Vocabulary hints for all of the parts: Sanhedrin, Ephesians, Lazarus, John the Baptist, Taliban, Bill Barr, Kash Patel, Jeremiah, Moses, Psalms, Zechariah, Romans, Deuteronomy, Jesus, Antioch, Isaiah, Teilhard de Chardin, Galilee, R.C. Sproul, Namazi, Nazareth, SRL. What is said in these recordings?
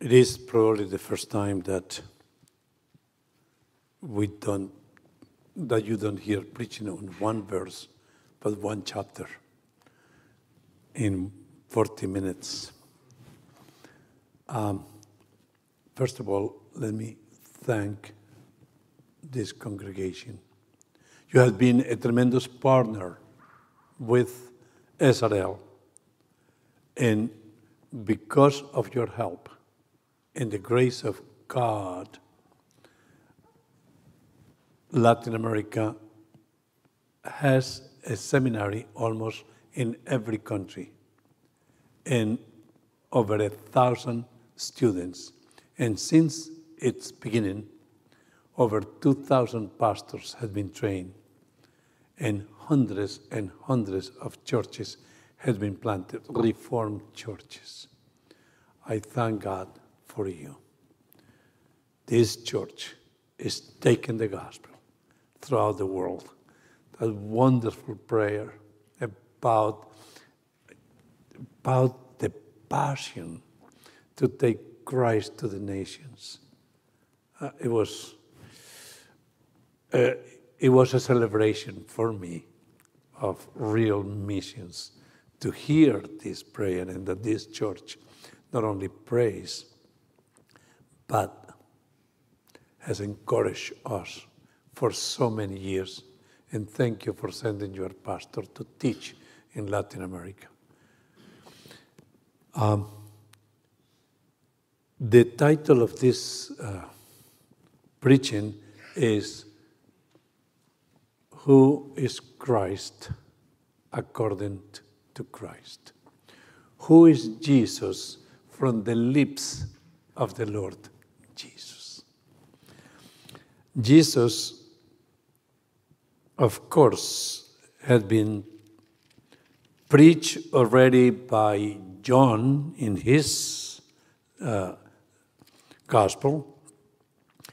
It is probably the first time that you don't hear preaching on one verse, but one chapter in 40 minutes. First of all, let me thank this congregation. You have been a tremendous partner with SRL, and because of your help and the grace of God, Latin America has a seminary almost in every country, and over 1,000 students. And since its beginning, over 2,000 pastors have been trained, and hundreds of churches have been planted, Reformed churches. I thank God for you. This church is taking the gospel throughout the world. That wonderful prayer about the passion to take Christ to the nations. It was a celebration for me of real missions to hear this prayer, and that this church not only prays, but has encouraged us for so many years. And thank you for sending your pastor to teach in Latin America. The title of this preaching is "Who is Christ according to Christ?" Who is Jesus from the lips of the Lord Jesus? Jesus, of course, had been preached already by John in his gospel.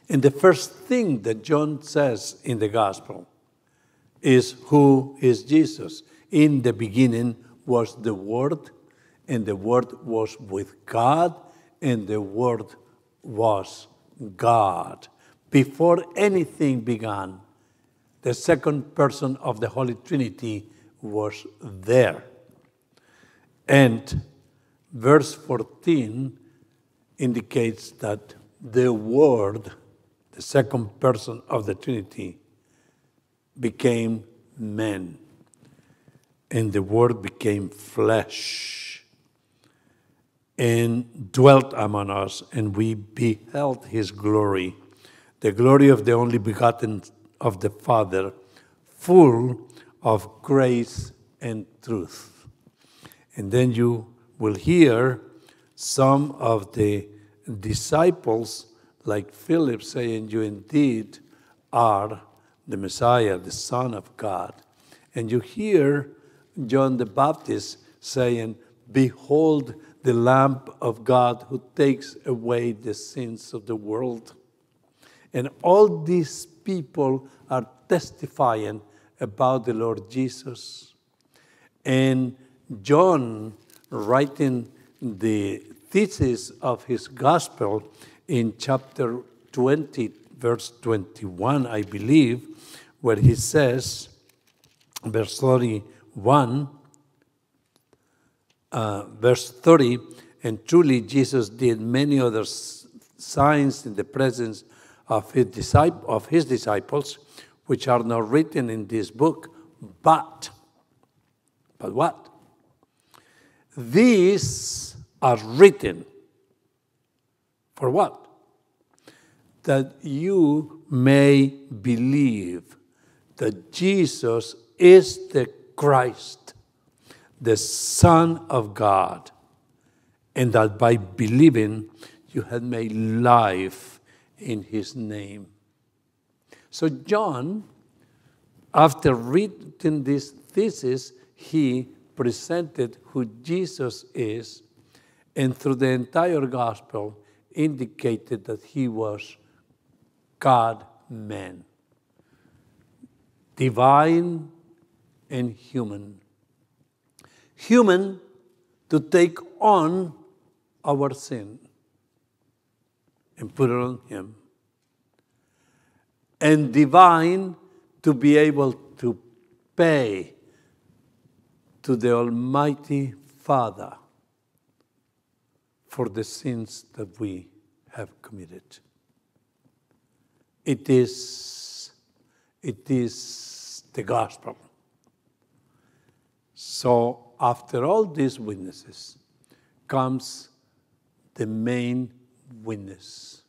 And the first thing that John says in the gospel is, who is Jesus? In the beginning was the Word, and the Word was with God, and the Word was God. Before anything began, the second person of the Holy Trinity was there. And verse 14 indicates that the Word, the second person of the Trinity, became man. And the Word became flesh and dwelt among us, and we beheld his glory, the glory of the only begotten of the Father, full of grace and truth. And then you will hear some of the disciples, like Philip, saying, you indeed are the Messiah, the Son of God. And you hear John the Baptist saying, behold the Lamb of God who takes away the sins of the world. And all these people are testifying about the Lord Jesus. And John, writing the thesis of his gospel in chapter 20, verse 21, I believe, where he says, verse 31, verse 30, and truly Jesus did many other signs in the presence of his disciples, which are not written in this book, but what? These are written for what? That you may believe that Jesus is the Christ, the Son of God, and that by believing you have made life in his name. So John, after reading this thesis, he presented who Jesus is, and through the entire gospel indicated that he was God-man, divine and human. Human to take on our sin, and put it on him. And divine to be able to pay to the Almighty Father for the sins that we have committed. It is the gospel. So after all these witnesses comes the main witness,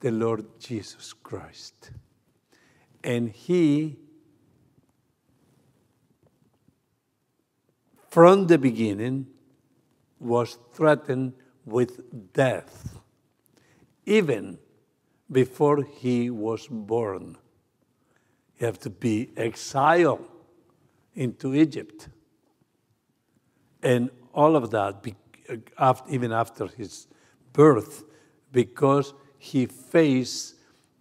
the Lord Jesus Christ. And he, from the beginning, was threatened with death, even before he was born. You have to be exiled into Egypt. And all of that, even after his birth, because he faced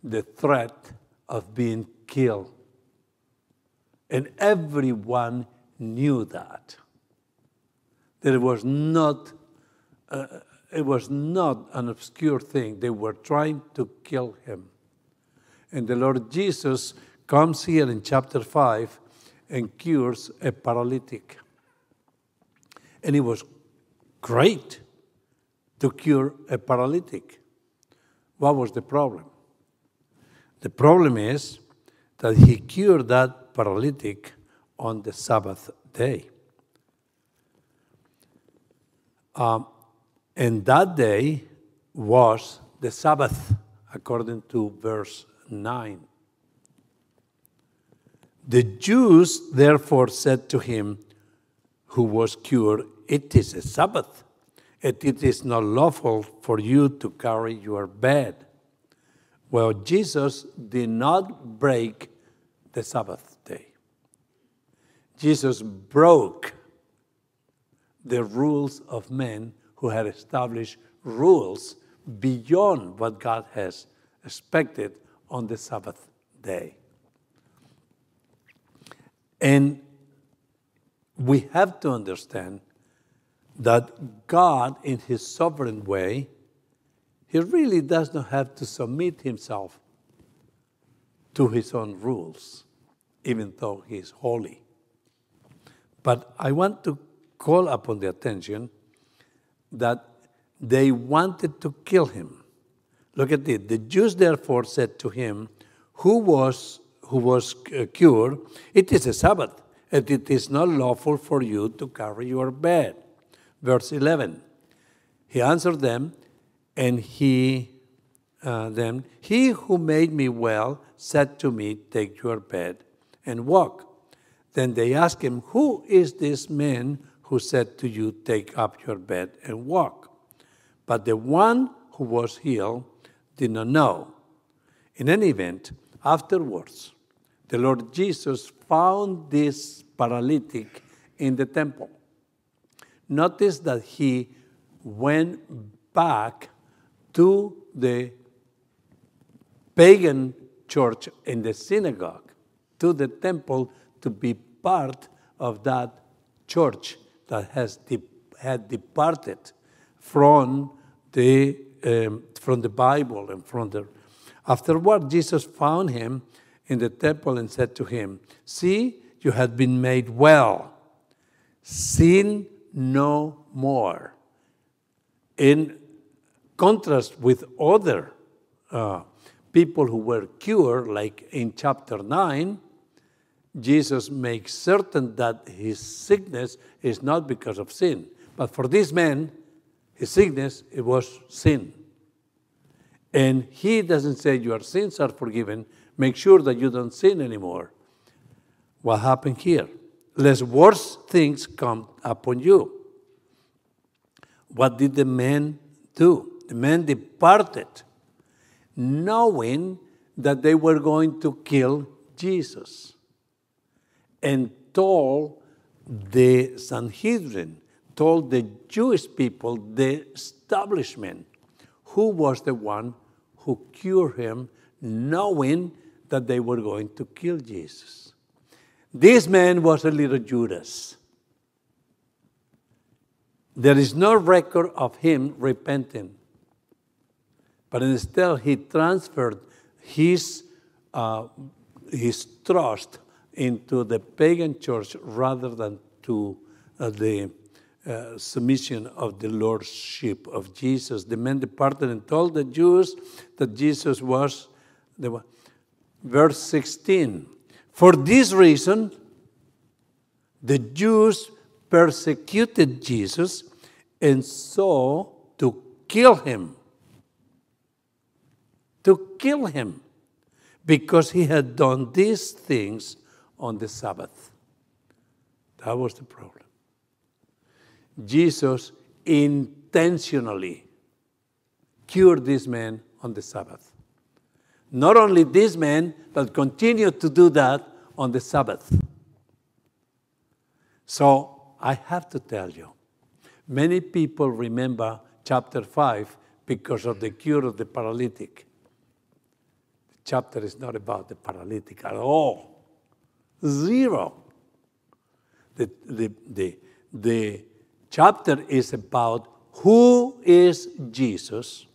the threat of being killed. And everyone knew that. That it was not an obscure thing. They were trying to kill him. And the Lord Jesus comes here in chapter 5 and cures a paralytic. And it was great to cure a paralytic. What was the problem? The problem is that he cured that paralytic on the Sabbath day. And that day was the Sabbath, according to verse 9. The Jews therefore said to him who was cured, "It is a Sabbath, and it is not lawful for you to carry your bed." Well, Jesus did not break the Sabbath day. Jesus broke the rules of men who had established rules beyond what God has expected on the Sabbath day. And we have to understand that God, in his sovereign way, he really does not have to submit himself to his own rules, even though he is holy. But I want to call upon the attention that they wanted to kill him. Look at it. The Jews therefore said to him, who was cured, "It is a Sabbath, and it is not lawful for you to carry your bed." Verse 11. He answered them, and "He who made me well said to me, 'Take your bed and walk.'" Then they asked him, "Who is this man who said to you, 'Take up your bed and walk'?" But the one who was healed did not know. In any event, afterwards, the Lord Jesus found this paralytic in the temple. Notice that he went back to the pagan church in the synagogue, to the temple, to be part of that church that had departed from the Bible and from the. Afterward, Jesus found him in the temple and said to him, "See, you have been made well. Sin no more." In contrast with other people who were cured, like in chapter 9, Jesus makes certain that his sickness is not because of sin. But for this man, his sickness, it was sin. And he doesn't say your sins are forgiven. Make sure that you don't sin anymore. What happened here? Lest worse things come upon you. What did the man do? The man departed, knowing that they were going to kill Jesus, and told the Sanhedrin, told the Jewish people, the establishment, who was the one who cured him, knowing that they were going to kill Jesus. This man was a little Judas. There is no record of him repenting. But instead, he transferred his trust into the pagan church rather than to the submission of the lordship of Jesus. The men departed and told the Jews that Jesus was the one. Verse 16, for this reason, the Jews persecuted Jesus and sought to kill him. To kill him, because he had done these things on the Sabbath. That was the problem. Jesus intentionally cured this man on the Sabbath. Not only this man, but continued to do that on the Sabbath. So I have to tell you, many people remember chapter 5 because of the cure of the paralytic. The chapter is not about the paralytic at all. Zero. The chapter is about who is Jesus.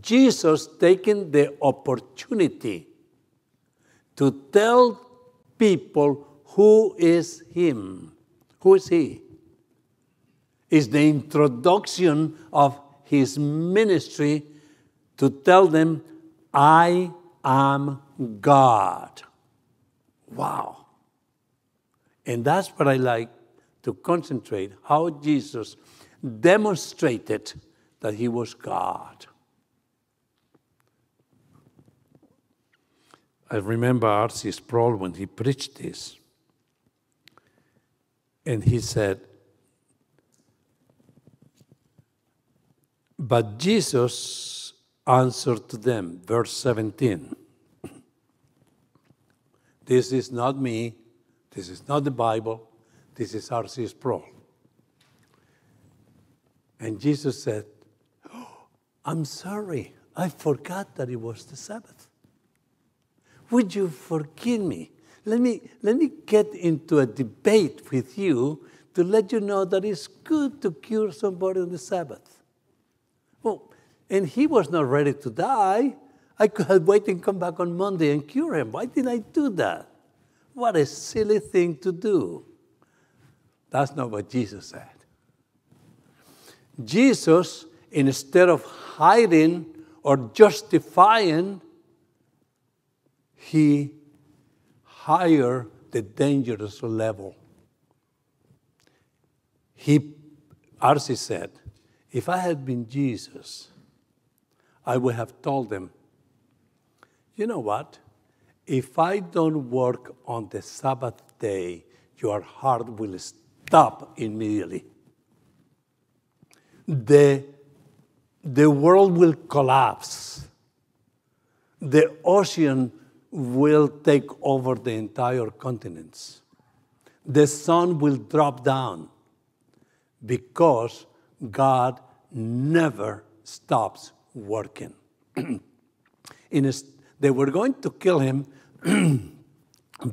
Jesus taking the opportunity to tell people who is him. Who is he? It's the introduction of his ministry to tell them, I am God. Wow. And that's what I like to concentrate, how Jesus demonstrated that he was God. I remember R.C. Sproul when he preached this. And he said, but Jesus answered to them, verse 17. This is not me. This is not the Bible. This is R.C. Sproul. And Jesus said, oh, I'm sorry. I forgot that it was the Sabbath. Would you forgive me? Let me get into a debate with you to let you know that it's good to cure somebody on the Sabbath. Well, and he was not ready to die. I could have waited and come back on Monday and cure him. Why did I do that? What a silly thing to do. That's not what Jesus said. Jesus, instead of hiding or justifying, he hired the dangerous level. R.C. said, if I had been Jesus, I would have told them, you know what? If I don't work on the Sabbath day, your heart will stop immediately. The world will collapse. The ocean will take over the entire continents. The sun will drop down because God never stops working. They were going to kill him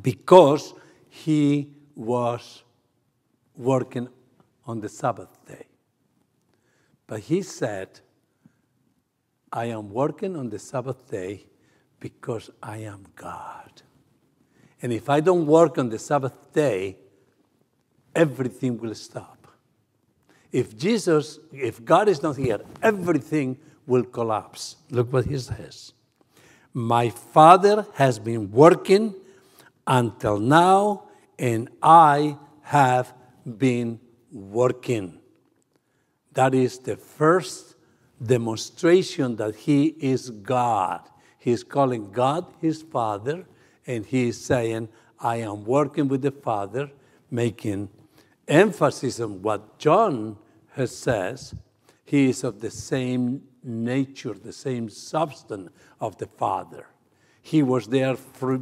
because he was working on the Sabbath day. But he said, I am working on the Sabbath day because I am God. And if I don't work on the Sabbath day, everything will stop. If God is not here, everything will collapse. Look what he says. My Father has been working until now, and I have been working. That is the first demonstration that he is God. He is calling God his Father, and he is saying, I am working with the Father, making emphasis on what John has says. He is of the same nature, the same substance of the Father. He was there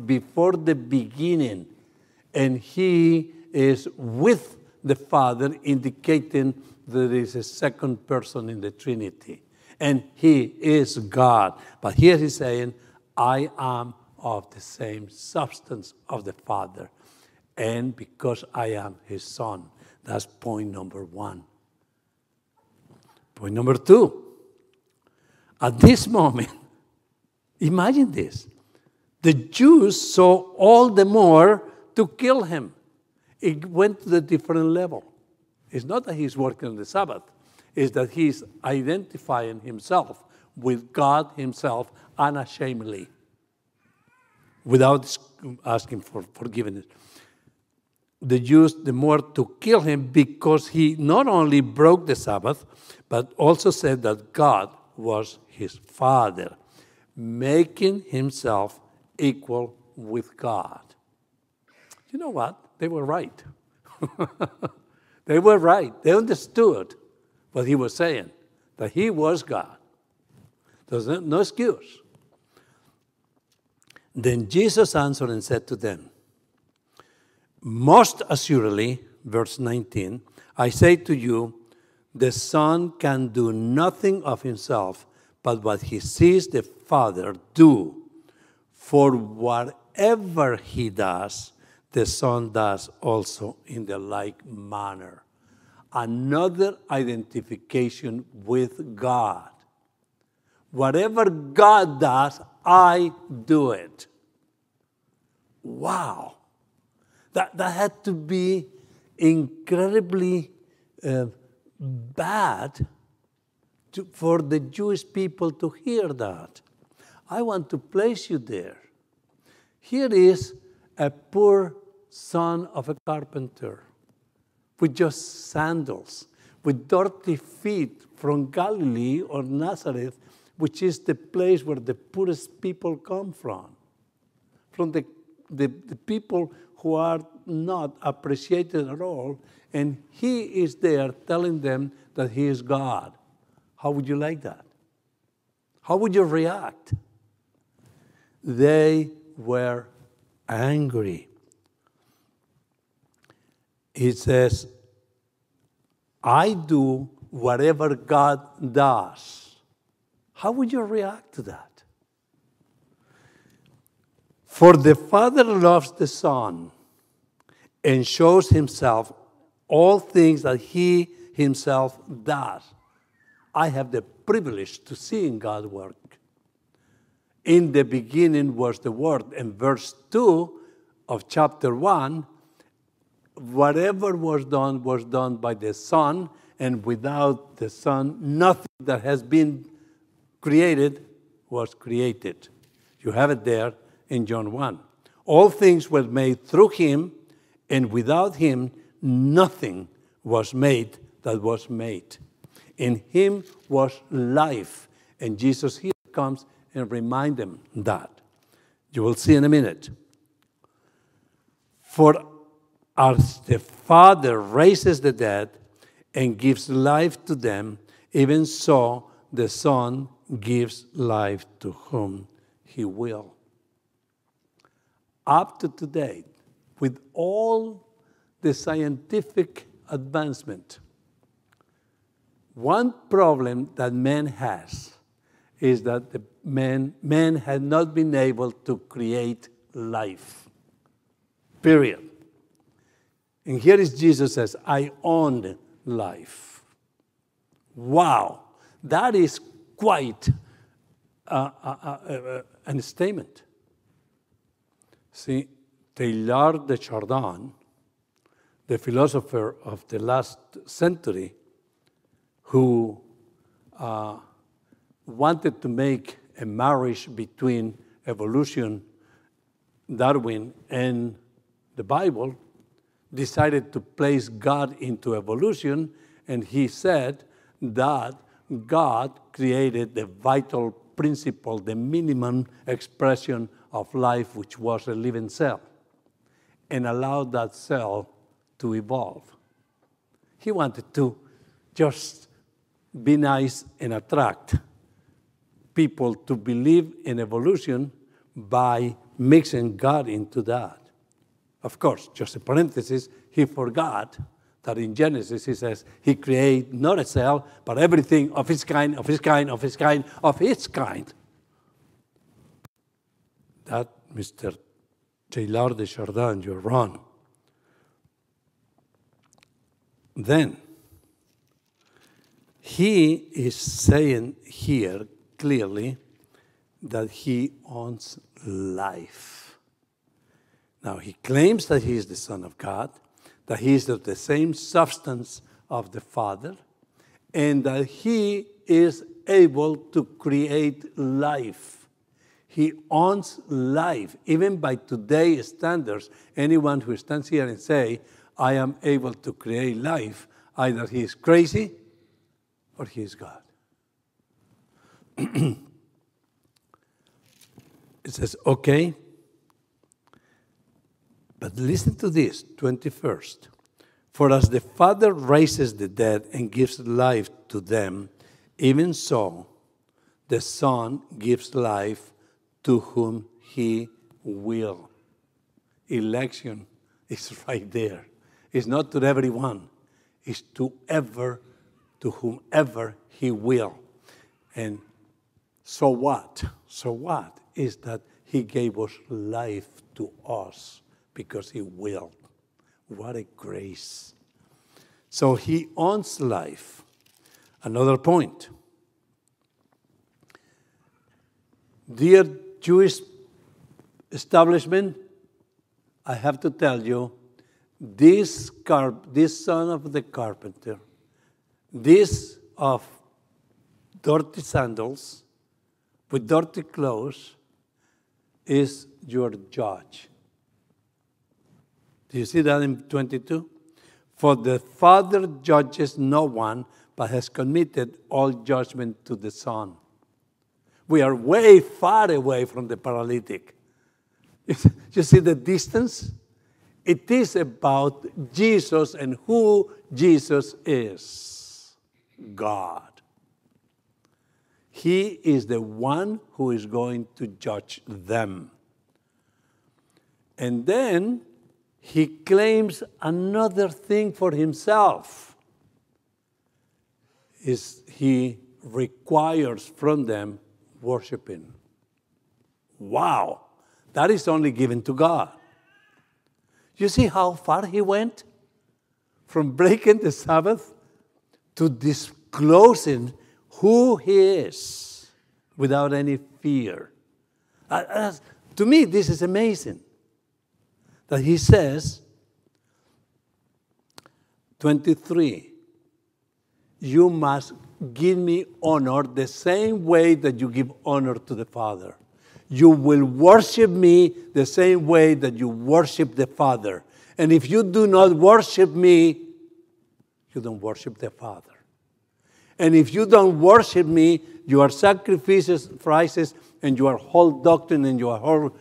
before the beginning, and he is with the Father, indicating there is a second person in the Trinity. And he is God. But here he's saying, I am of the same substance of the Father, and because I am his Son. That's point number 1. Point number 2, At this moment, imagine this. The Jews saw all the more to kill him. It went to a different level. It's not that he's working on the Sabbath. It's that he's identifying himself with God himself unashamedly, without asking for forgiveness. The Jews, the more to kill him, because he not only broke the Sabbath, but also said that God was his father, making himself equal with God. You know what? They were right. They were right. They understood what he was saying, that he was God. There's no excuse. Then Jesus answered and said to them, most assuredly, verse 19, I say to you, the Son can do nothing of himself but what he sees the Father do. For whatever he does, the Son does also in the like manner. Another identification with God. Whatever God does, I do it. Wow. That had to be incredibly bad for the Jewish people to hear that. I want to place you there. Here is a poor son of a carpenter with just sandals, with dirty feet from Galilee or Nazareth, which is the place where the poorest people come from the people who are not appreciated at all, and he is there telling them that he is God. How would you like that? How would you react? They were angry. He says, I do whatever God does. How would you react to that? For the Father loves the Son and shows himself all things that he himself does. I have the privilege to seeing God work. In the beginning was the Word. And verse 2 of chapter 1, whatever was done by the Son, and without the Son, nothing that has been created was created. You have it there in John 1. All things were made through him, and without him nothing was made that was made. In him was life. And Jesus here comes and reminds them that. You will see in a minute. For as the Father raises the dead and gives life to them, even so the Son gives life to whom he will. Up to today, with all the scientific advancement, one problem that man has is that man had not been able to create life, period. And here is Jesus says, I own life. Wow, that is quite a statement. See, Teilhard de Chardin, the philosopher of the last century, who wanted to make a marriage between evolution, Darwin, and the Bible, decided to place God into evolution, and he said that God created the vital principle, the minimum expression of life, which was a living cell, and allowed that cell to evolve. He wanted to just be nice and attract people to believe in evolution by mixing God into that. Of course, just a parenthesis, he forgot that in Genesis, he says, he created not a cell, but everything of his kind, of his kind, of his kind, of his kind. That, Mr. Teilhard de Chardin, you're wrong. Then, he is saying here clearly that he owns life. Now, he claims that he is the Son of God, that he is of the same substance of the Father, and that he is able to create life. He owns life. Even by today's standards, anyone who stands here and says, I am able to create life, either he is crazy or he is God. It says, okay, but listen to this, 21st. For as the Father raises the dead and gives life to them, even so the Son gives life to whom he will. Election is right there. It's not to everyone. It's to whomever he will. And so what? So what is that he gave us life to us because he willed. What a grace. So he owns life. Another point. Dear Jewish establishment, I have to tell you, this son of the carpenter, this of dirty sandals, with dirty clothes, is your judge. Do you see that in 22? For the Father judges no one, but has committed all judgment to the Son. We are way far away from the paralytic. You see the distance? It is about Jesus and who Jesus is. God. He is the one who is going to judge them. And then he claims another thing for himself. He requires from them worshiping. Wow! That is only given to God. You see how far he went? From breaking the Sabbath to disclosing who he is without any fear. To me, this is amazing. That he says, 23, you must give me honor the same way that you give honor to the Father. You will worship me the same way that you worship the Father. And if you do not worship me, you don't worship the Father. And if you don't worship me, your sacrifices, prices, and your whole doctrine and your whole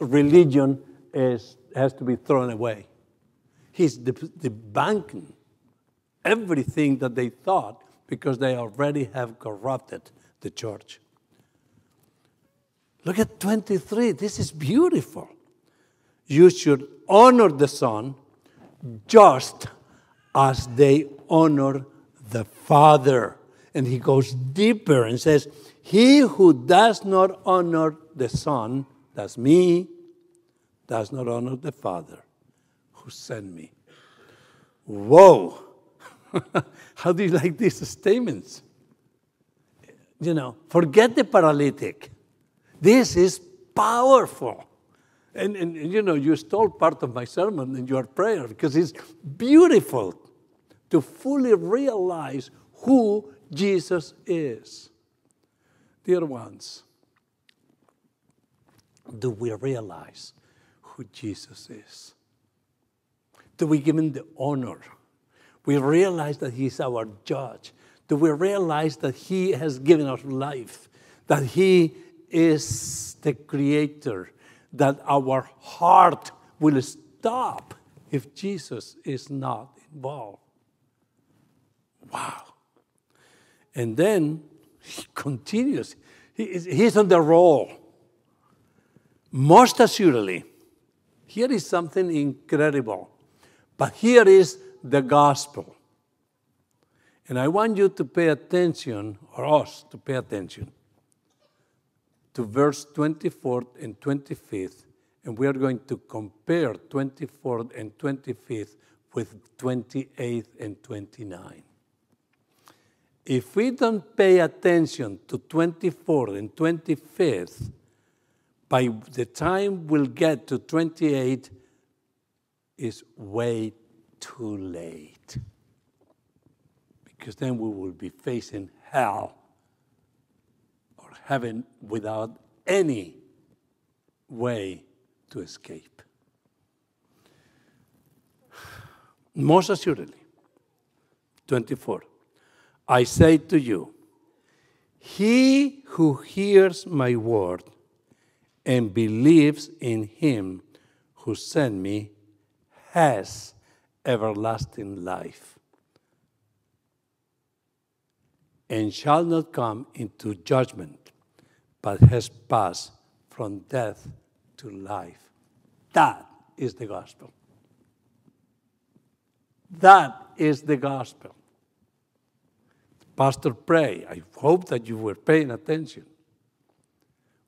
religion has to be thrown away. He's debunking everything that they thought because they already have corrupted the church. Look at 23. This is beautiful. You should honor the Son just as they honor the Father. And he goes deeper and says, he who does not honor the Son, that's me, does not honor the Father who sent me. Whoa! How do you like these statements? You know, forget the paralytic. This is powerful. And you know, you stole part of my sermon in your prayer because it's beautiful to fully realize who Jesus is. Dear ones, do we realize who Jesus is? Do we give him the honor? We realize that he is our judge. Do we realize that he has given us life? That he is the creator? That our heart will stop if Jesus is not involved? Wow. And then he continues. He's on the roll. Most assuredly, here is something incredible. But here is the gospel. And I want you to pay attention, or us to pay attention, to verse 24 and 25. And we are going to compare 24 and 25 with 28 and 29. if we don't pay attention to 24th and 25th, by the time we'll get to 28, it's way too late. Because then we will be facing hell or heaven without any way to escape. Most assuredly, 24, I say to you, he who hears my word and believes in him who sent me has everlasting life and shall not come into judgment, but has passed from death to life. That is the gospel. That is the gospel. Pastor, pray. I hope that you were paying attention.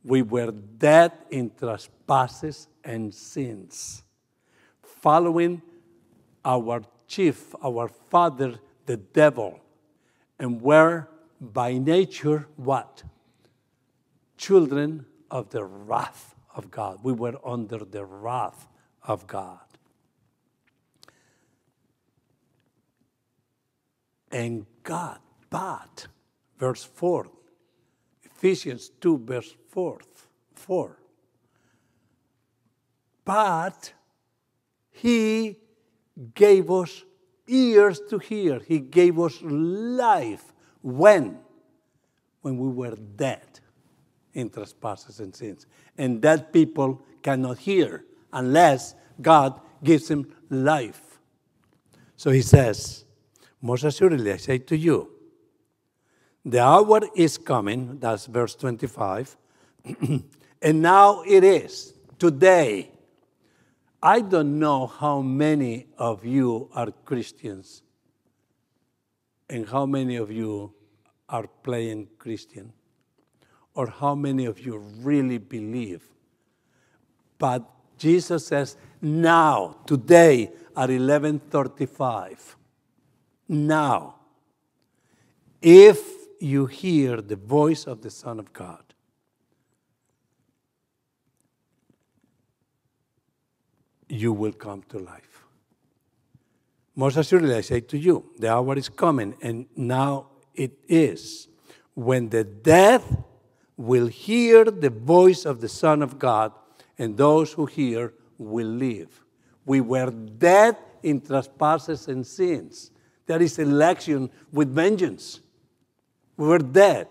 We were dead in trespasses and sins, following our chief, our father, the devil, and were by nature what? Children of the wrath of God. We were under the wrath of God. And God, but, verse 4, Ephesians 2, verse 4, but he gave us ears to hear. He gave us life. When? When we were dead in trespasses and sins. And dead people cannot hear unless God gives them life. So he says, most assuredly, I say to you, the hour is coming, that's verse 25, and now it is, today. I don't know how many of you are Christians and how many of you are playing Christian or how many of you really believe. But Jesus says, now, today at 11:35, now, if you hear the voice of the Son of God, you will come to life. Most assuredly, I say to you, the hour is coming, and now it is, when the dead will hear the voice of the Son of God, and those who hear will live. We were dead in trespasses and sins. That is election with vengeance. We were dead,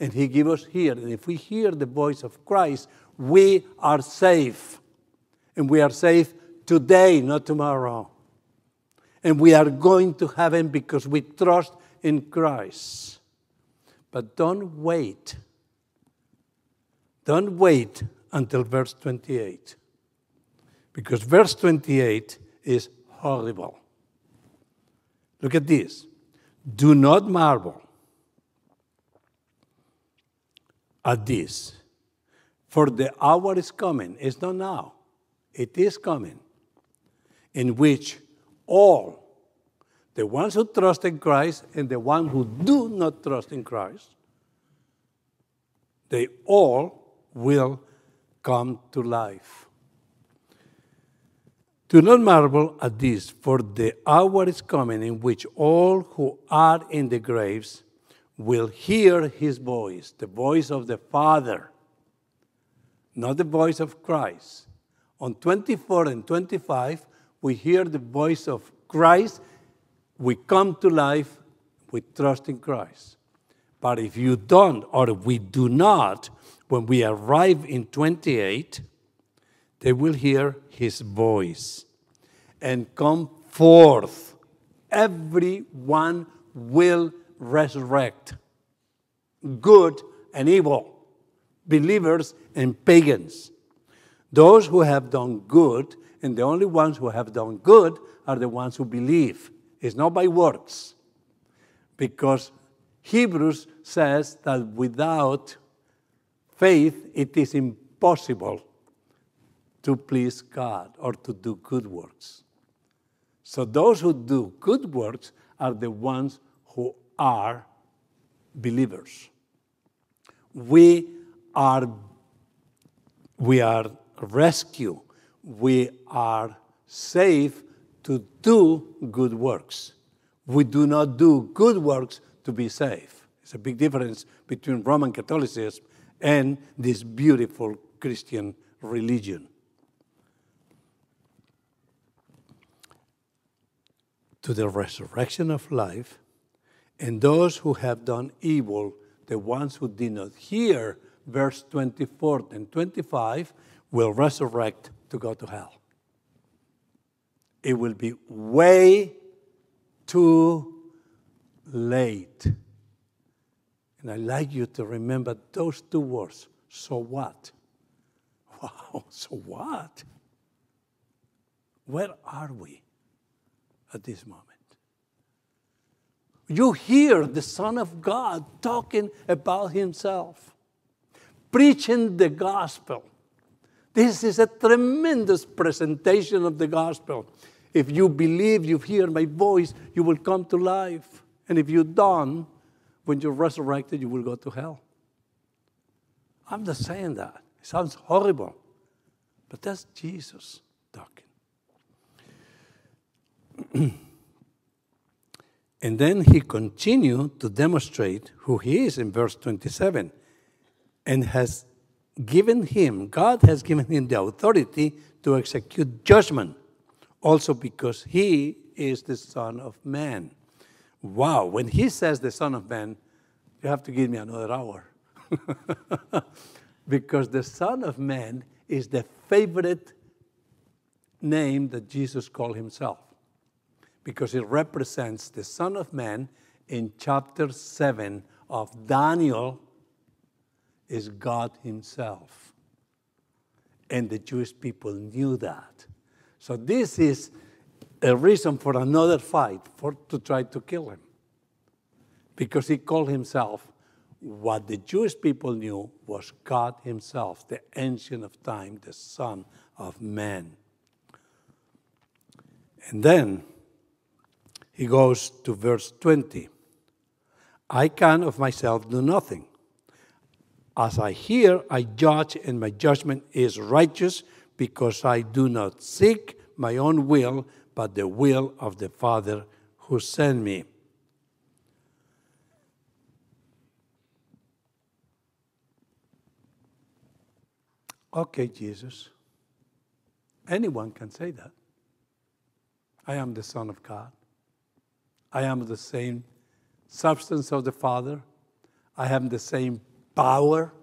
and he gave us here. And if we hear the voice of Christ, we are safe. And we are safe today, not tomorrow. And we are going to heaven because we trust in Christ. But don't wait. Don't wait until verse 28. Because verse 28 is horrible. Look at this. Do not marvel at this, for the hour is coming. It's not now. It is coming, in which all, the ones who trust in Christ and the ones who do not trust in Christ, they all will come to life. Do not marvel at this, for the hour is coming in which all who are in the graves will hear his voice, the voice of the Father, not the voice of Christ. On 24 and 25, we hear the voice of Christ. We come to life with trust in Christ. But if you don't, or if we do not, when we arrive in 28, they will hear his voice and come forth. Everyone will resurrect, good and evil, believers and pagans. Those who have done good, and the only ones who have done good are the ones who believe. It's not by works. Because Hebrews says that without faith, it is impossible to please God or to do good works. So those who do good works are the ones who are believers. We are rescued. We are saved to do good works. We do not do good works to be saved. It's a big difference between Roman Catholicism and this beautiful Christian religion. To the resurrection of life, and those who have done evil, the ones who did not hear, verse 24 and 25, will resurrect to go to hell. It will be way too late. And I'd like you to remember those two words, so what? Wow, so what? Where are we at this moment? You hear the Son of God talking about himself, preaching the gospel. This is a tremendous presentation of the gospel. If you believe, you hear my voice, you will come to life. And if you don't, when you're resurrected, you will go to hell. I'm just saying that. It sounds horrible. But that's Jesus talking. And then he continued to demonstrate who he is in verse 27. And has given him, God has given him the authority to execute judgment. Also because he is the Son of Man. Wow, when he says the Son of Man, you have to give me another hour. Because the Son of Man is the favorite name that Jesus called himself. Because it represents the Son of Man in chapter 7 of Daniel is God himself. And the Jewish people knew that. So this is a reason for another fight, to try to kill him. Because he called himself what the Jewish people knew was God himself, the Ancient of Time, the Son of Man. And then he goes to verse 20. I can of myself do nothing. As I hear, I judge, and my judgment is righteous, because I do not seek my own will, but the will of the Father who sent me. Okay, Jesus. Anyone can say that. I am the Son of God. I am the same substance of the Father. I have the same power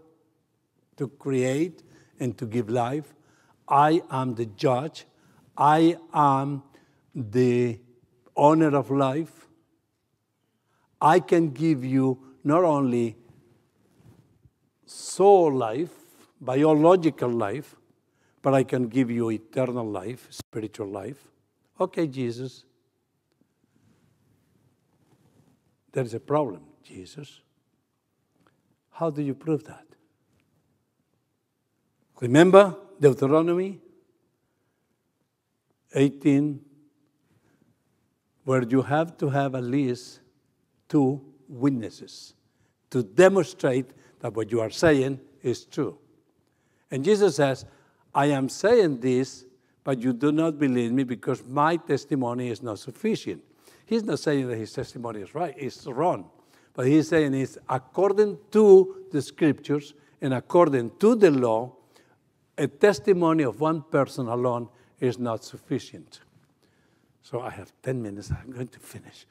to create and to give life. I am the judge. I am the owner of life. I can give you not only soul life, biological life, but I can give you eternal life, spiritual life. Okay, Jesus. There is a problem, Jesus. How do you prove that? Remember Deuteronomy 18, where you have to have at least 2 witnesses to demonstrate that what you are saying is true. And Jesus says, I am saying this, but you do not believe me because my testimony is not sufficient. He's not saying that his testimony is right, it's wrong. But he's saying it's according to the scriptures and according to the law, a testimony of one person alone is not sufficient. So I have 10 minutes, I'm going to finish.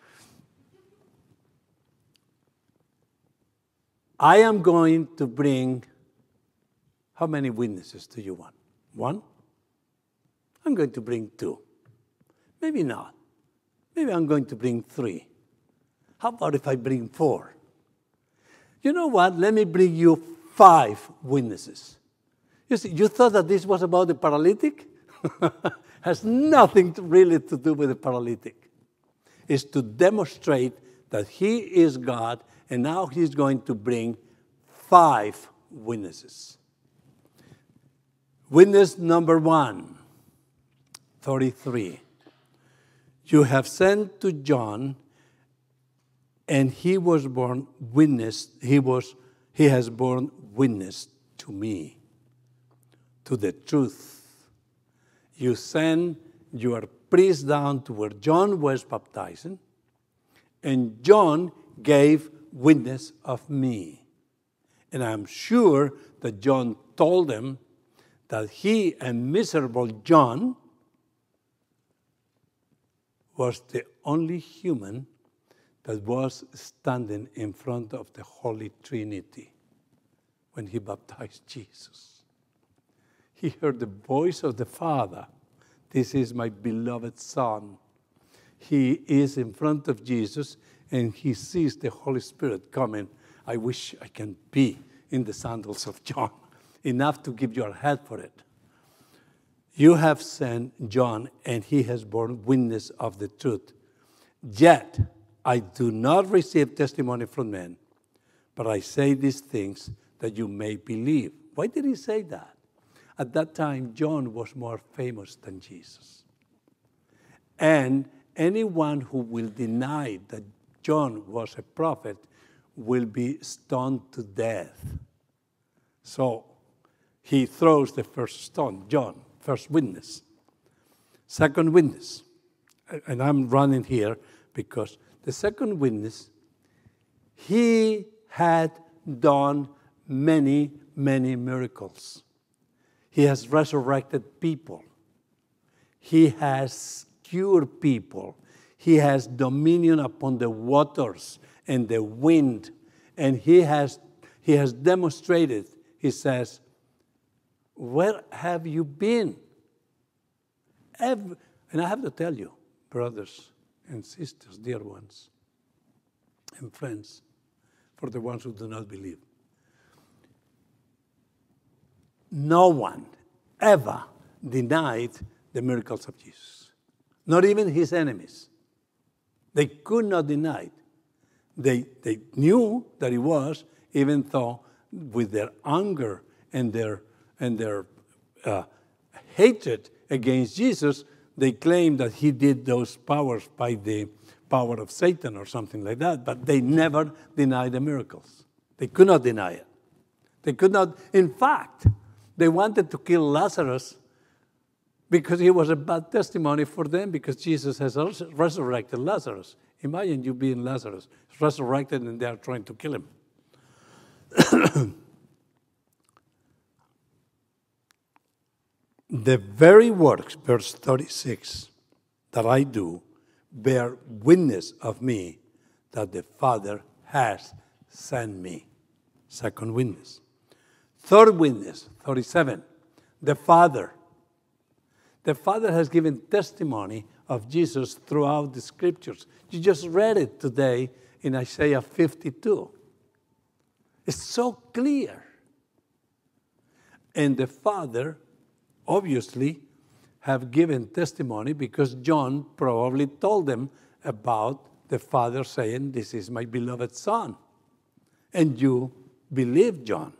I am going to bring, how many witnesses do you want? 1? I'm going to bring 2. Maybe not. Maybe I'm going to bring 3. How about if I bring 4? You know what? Let me bring you 5 witnesses. You see, you thought that this was about the paralytic? Has nothing really to do with the paralytic. It's to demonstrate that he is God, and now he's going to bring 5 witnesses. Witness number 1, 33. You have sent to John and he was born witness. He has borne witness to me, to the truth. You send your priest down to where John was baptizing, and John gave witness of me. And I'm sure that John told them that he and miserable John was the only human that was standing in front of the Holy Trinity when he baptized Jesus. He heard the voice of the Father. This is my beloved Son. He is in front of Jesus, and he sees the Holy Spirit coming. I wish I can be in the sandals of John, enough to give your head for it. You have sent John, and he has borne witness of the truth. Yet I do not receive testimony from men, but I say these things that you may believe. Why did he say that? At that time, John was more famous than Jesus. And anyone who will deny that John was a prophet will be stoned to death. So he throws the first stone, John, first witness. Second witness, and I'm running here because the second witness, he had done many, many miracles. He has resurrected people. He has cured people. He has dominion upon the waters and the wind. And he has demonstrated, he says, where have you been? And I have to tell you, brothers and sisters, dear ones, and friends, for the ones who do not believe, no one ever denied the miracles of Jesus, not even his enemies. They could not deny it. They knew that it was, even though with their anger and their hatred against Jesus, they claimed that he did those powers by the power of Satan or something like that, but they never denied the miracles. They could not deny it. They could not. In fact, they wanted to kill Lazarus because he was a bad testimony for them, because Jesus has resurrected Lazarus. Imagine you being Lazarus, resurrected, and they are trying to kill him. The very works, verse 36, that I do bear witness of me that the Father has sent me. Second witness. Third witness, 37, the Father. The Father has given testimony of Jesus throughout the Scriptures. You just read it today in Isaiah 52. It's so clear. And the Father, obviously, have given testimony because John probably told them about the Father saying, this is my beloved Son. And you believe John.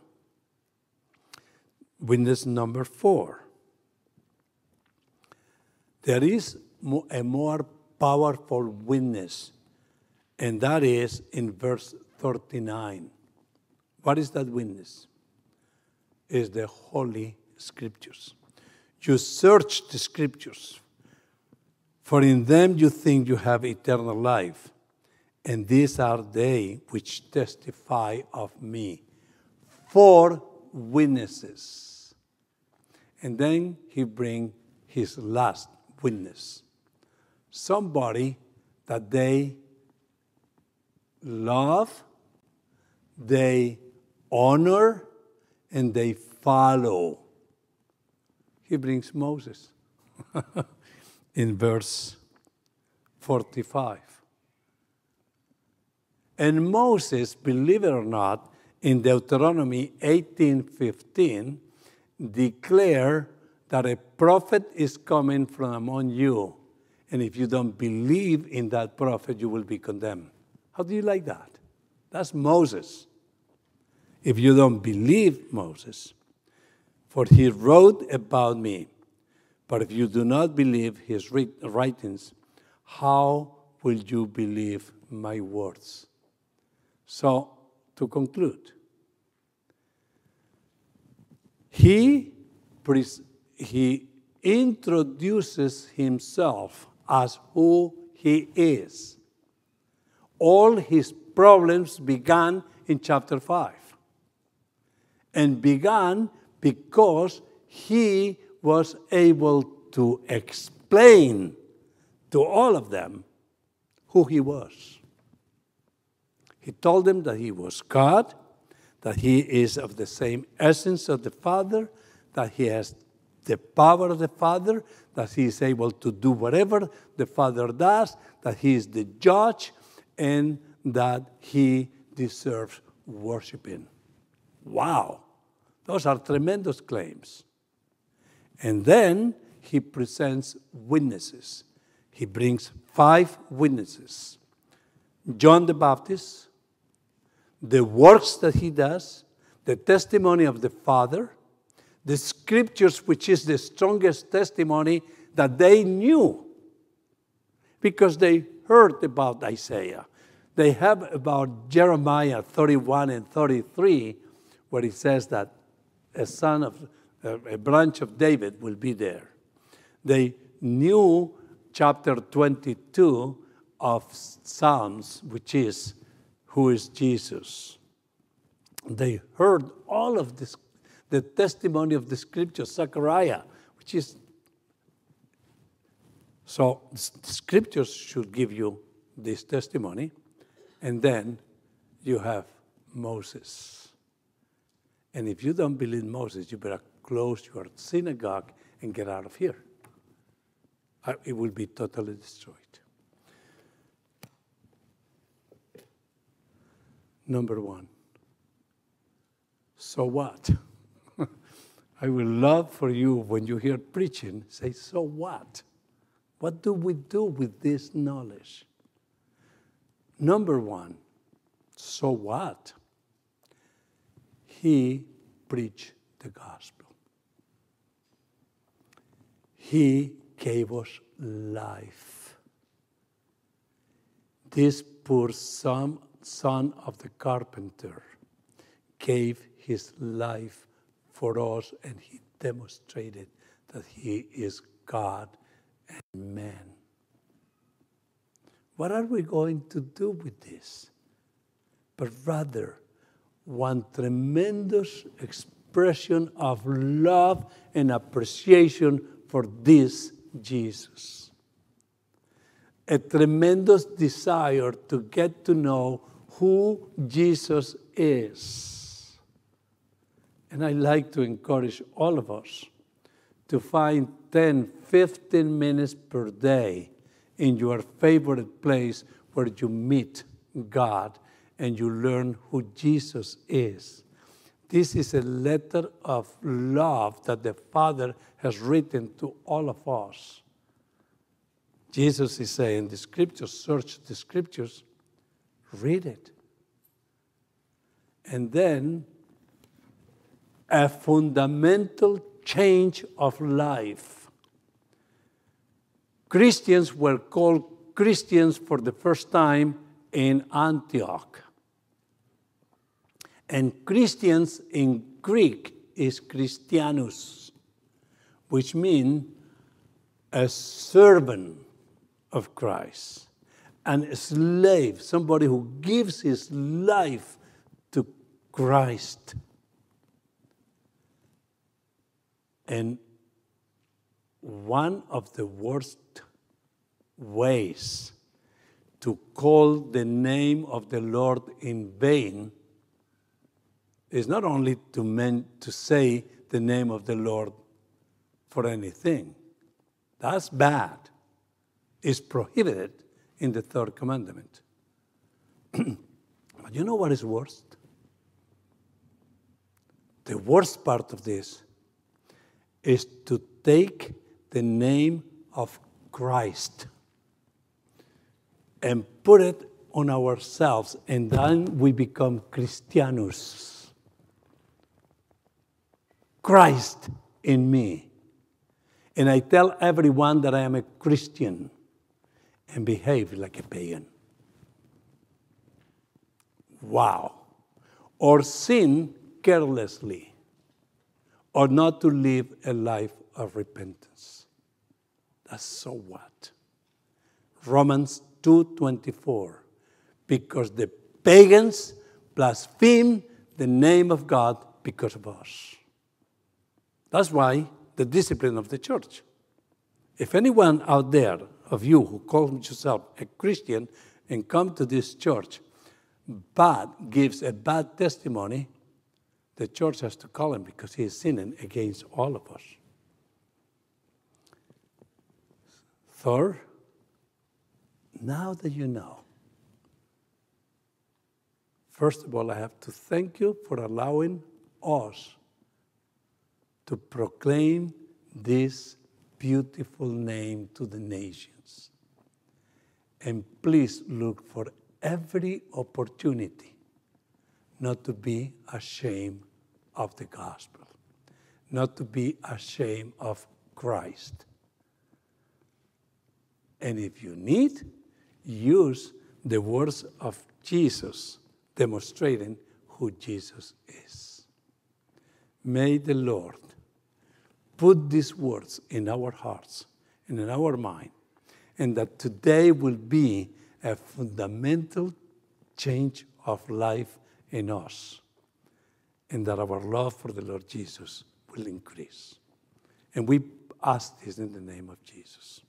Witness number 4. There is a more powerful witness, and that is in verse 39. What is that witness? It's the Holy Scriptures. You search the Scriptures, for in them you think you have eternal life, and these are they which testify of me. 4 witnesses. And then he brings his last witness. Somebody that they love, they honor, and they follow. He brings Moses in verse 45. And Moses, believe it or not, in Deuteronomy 18:15, declare that a prophet is coming from among you, and if you don't believe in that prophet, you will be condemned. How do you like that? That's Moses. If you don't believe Moses, for he wrote about me, but if you do not believe his writings, how will you believe my words? So, to conclude, he introduces himself as who he is. All his problems began in chapter 5 and began because he was able to explain to all of them who he was. He told them that he was God, that he is of the same essence of the Father, that he has the power of the Father, that he is able to do whatever the Father does, that he is the judge, and that he deserves worshiping. Wow! Those are tremendous claims. And then he presents witnesses. He brings 5 witnesses. John the Baptist, the works that he does, the testimony of the Father, the Scriptures, which is the strongest testimony that they knew because they heard about Isaiah. They have about Jeremiah 31 and 33, where it says that a branch of David will be there. They knew chapter 22 of Psalms, which is, who is Jesus? They heard all of this, the testimony of the Scripture, Zechariah, which is... So the Scriptures should give you this testimony. And then you have Moses. And if you don't believe Moses, you better close your synagogue and get out of here. It will be totally destroyed. Number 1, so what? I would love for you, when you hear preaching, say, so what? What do we do with this knowledge? Number 1, so what? He preached the gospel. He gave us life. This poor son of the carpenter gave his life for us, and he demonstrated that he is God and man. What are we going to do with this? But rather, one tremendous expression of love and appreciation for this Jesus. A tremendous desire to get to know who Jesus is. And I like to encourage all of us to find 10, 15 minutes per day in your favorite place where you meet God and you learn who Jesus is. This is a letter of love that the Father has written to all of us. Jesus is saying, the Scriptures, search the Scriptures, read it. And then a fundamental change of life. Christians were called Christians for the first time in Antioch. And Christians in Greek is Christianus, which means a servant of Christ, and a slave, somebody who gives his life to Christ. And one of the worst ways to call the name of the Lord in vain is not only to say the name of the Lord for anything. That's bad. It's prohibited in the 3rd commandment. But you know what is worst? The worst part of this is to take the name of Christ and put it on ourselves, and then we become Christianus. Christ in me. And I tell everyone that I am a Christian and behave like a pagan. wow, or sin carelessly, or not to live a life of repentance. That's so what? Romans 2:24, because the pagans blaspheme the name of God because of us. That's why the discipline of the church. If anyone out there of you who calls yourself a Christian and come to this church but gives a bad testimony, the church has to call him because he is sinning against all of us. Third, now that you know, first of all, I have to thank you for allowing us to proclaim this beautiful name to the nations. And please look for every opportunity not to be ashamed of the gospel, not to be ashamed of Christ. And if you need, use the words of Jesus, demonstrating who Jesus is. May the Lord put these words in our hearts and in our mind, and that today will be a fundamental change of life in us, and that our love for the Lord Jesus will increase. And we ask this in the name of Jesus.